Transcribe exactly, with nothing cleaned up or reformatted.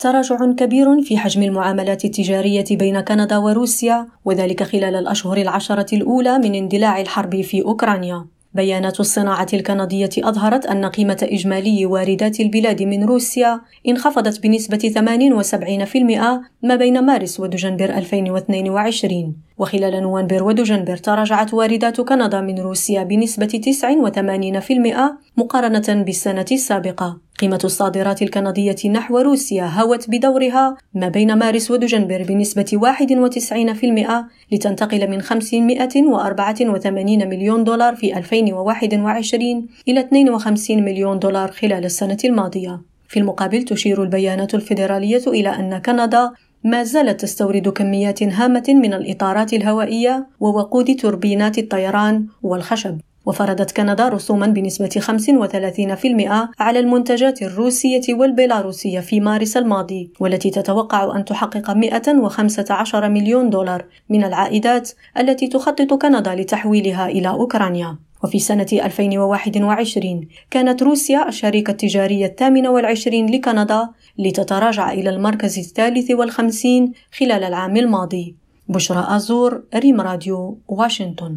تراجع كبير في حجم المعاملات التجارية بين كندا وروسيا، وذلك خلال الأشهر العشرة الأولى من اندلاع الحرب في أوكرانيا. بيانات الصناعة الكندية أظهرت أن قيمة إجمالي واردات البلاد من روسيا انخفضت بنسبة ثمانية وسبعين بالمئة ما بين مارس ودجنبر ألفين واثنين وعشرين، وخلال نوفمبر ودجنبر تراجعت واردات كندا من روسيا بنسبة تسعة وثمانين بالمئة مقارنة بالسنة السابقة. قيمة الصادرات الكندية نحو روسيا هوت بدورها ما بين مارس ودجنبر بنسبة واحد وتسعين بالمئة لتنتقل من خمسمئة وأربعة وثمانين مليون دولار في ألفين وواحد وعشرين إلى اثنين وخمسين مليون دولار خلال السنة الماضية. في المقابل تشير البيانات الفيدرالية إلى أن كندا ما زالت تستورد كميات هامة من الإطارات الهوائية ووقود توربينات الطيران والخشب. وفرضت كندا رسوما بنسبة خمسة وثلاثين بالمئة على المنتجات الروسية والبيلاروسية في مارس الماضي، والتي تتوقع أن تحقق مئة وخمسة عشر مليون دولار من العائدات التي تخطط كندا لتحويلها إلى أوكرانيا. وفي سنة ألفين وواحد وعشرين كانت روسيا الشريك التجاري الثامن والعشرين لكندا، لتتراجع إلى المركز الثالث والخمسين خلال العام الماضي. بشرى أزور، ريم راديو، واشنطن.